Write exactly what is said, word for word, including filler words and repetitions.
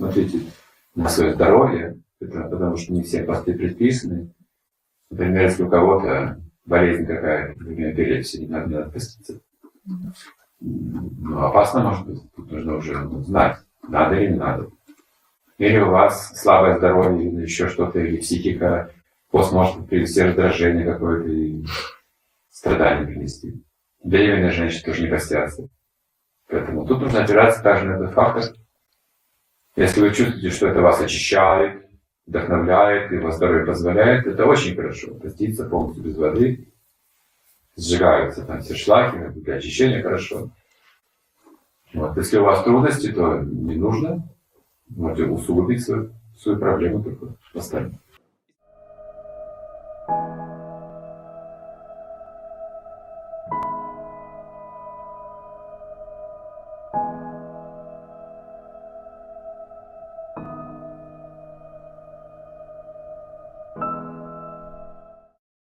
смотрите на свое здоровье, это потому что не все посты предписаны. Например, если у кого-то болезнь какая-то, например, эпилепсия, не надо, не надо поститься. Ну, опасно может быть, тут нужно уже знать, надо или не надо. Или у вас слабое здоровье, или еще что-то, или психика, пост может привести раздражение какое-то и страдание принести. Беременные женщины тоже не постятся. Поэтому тут нужно опираться также на этот фактор. Если вы чувствуете, что это вас очищает, вдохновляет, и вас здоровье позволяет, это очень хорошо. Поститься полностью без воды, сжигаются там все шлаки, для очищения хорошо. Вот. Если у вас трудности, то не нужно. Можете усугубить свою, свою проблему только поставить.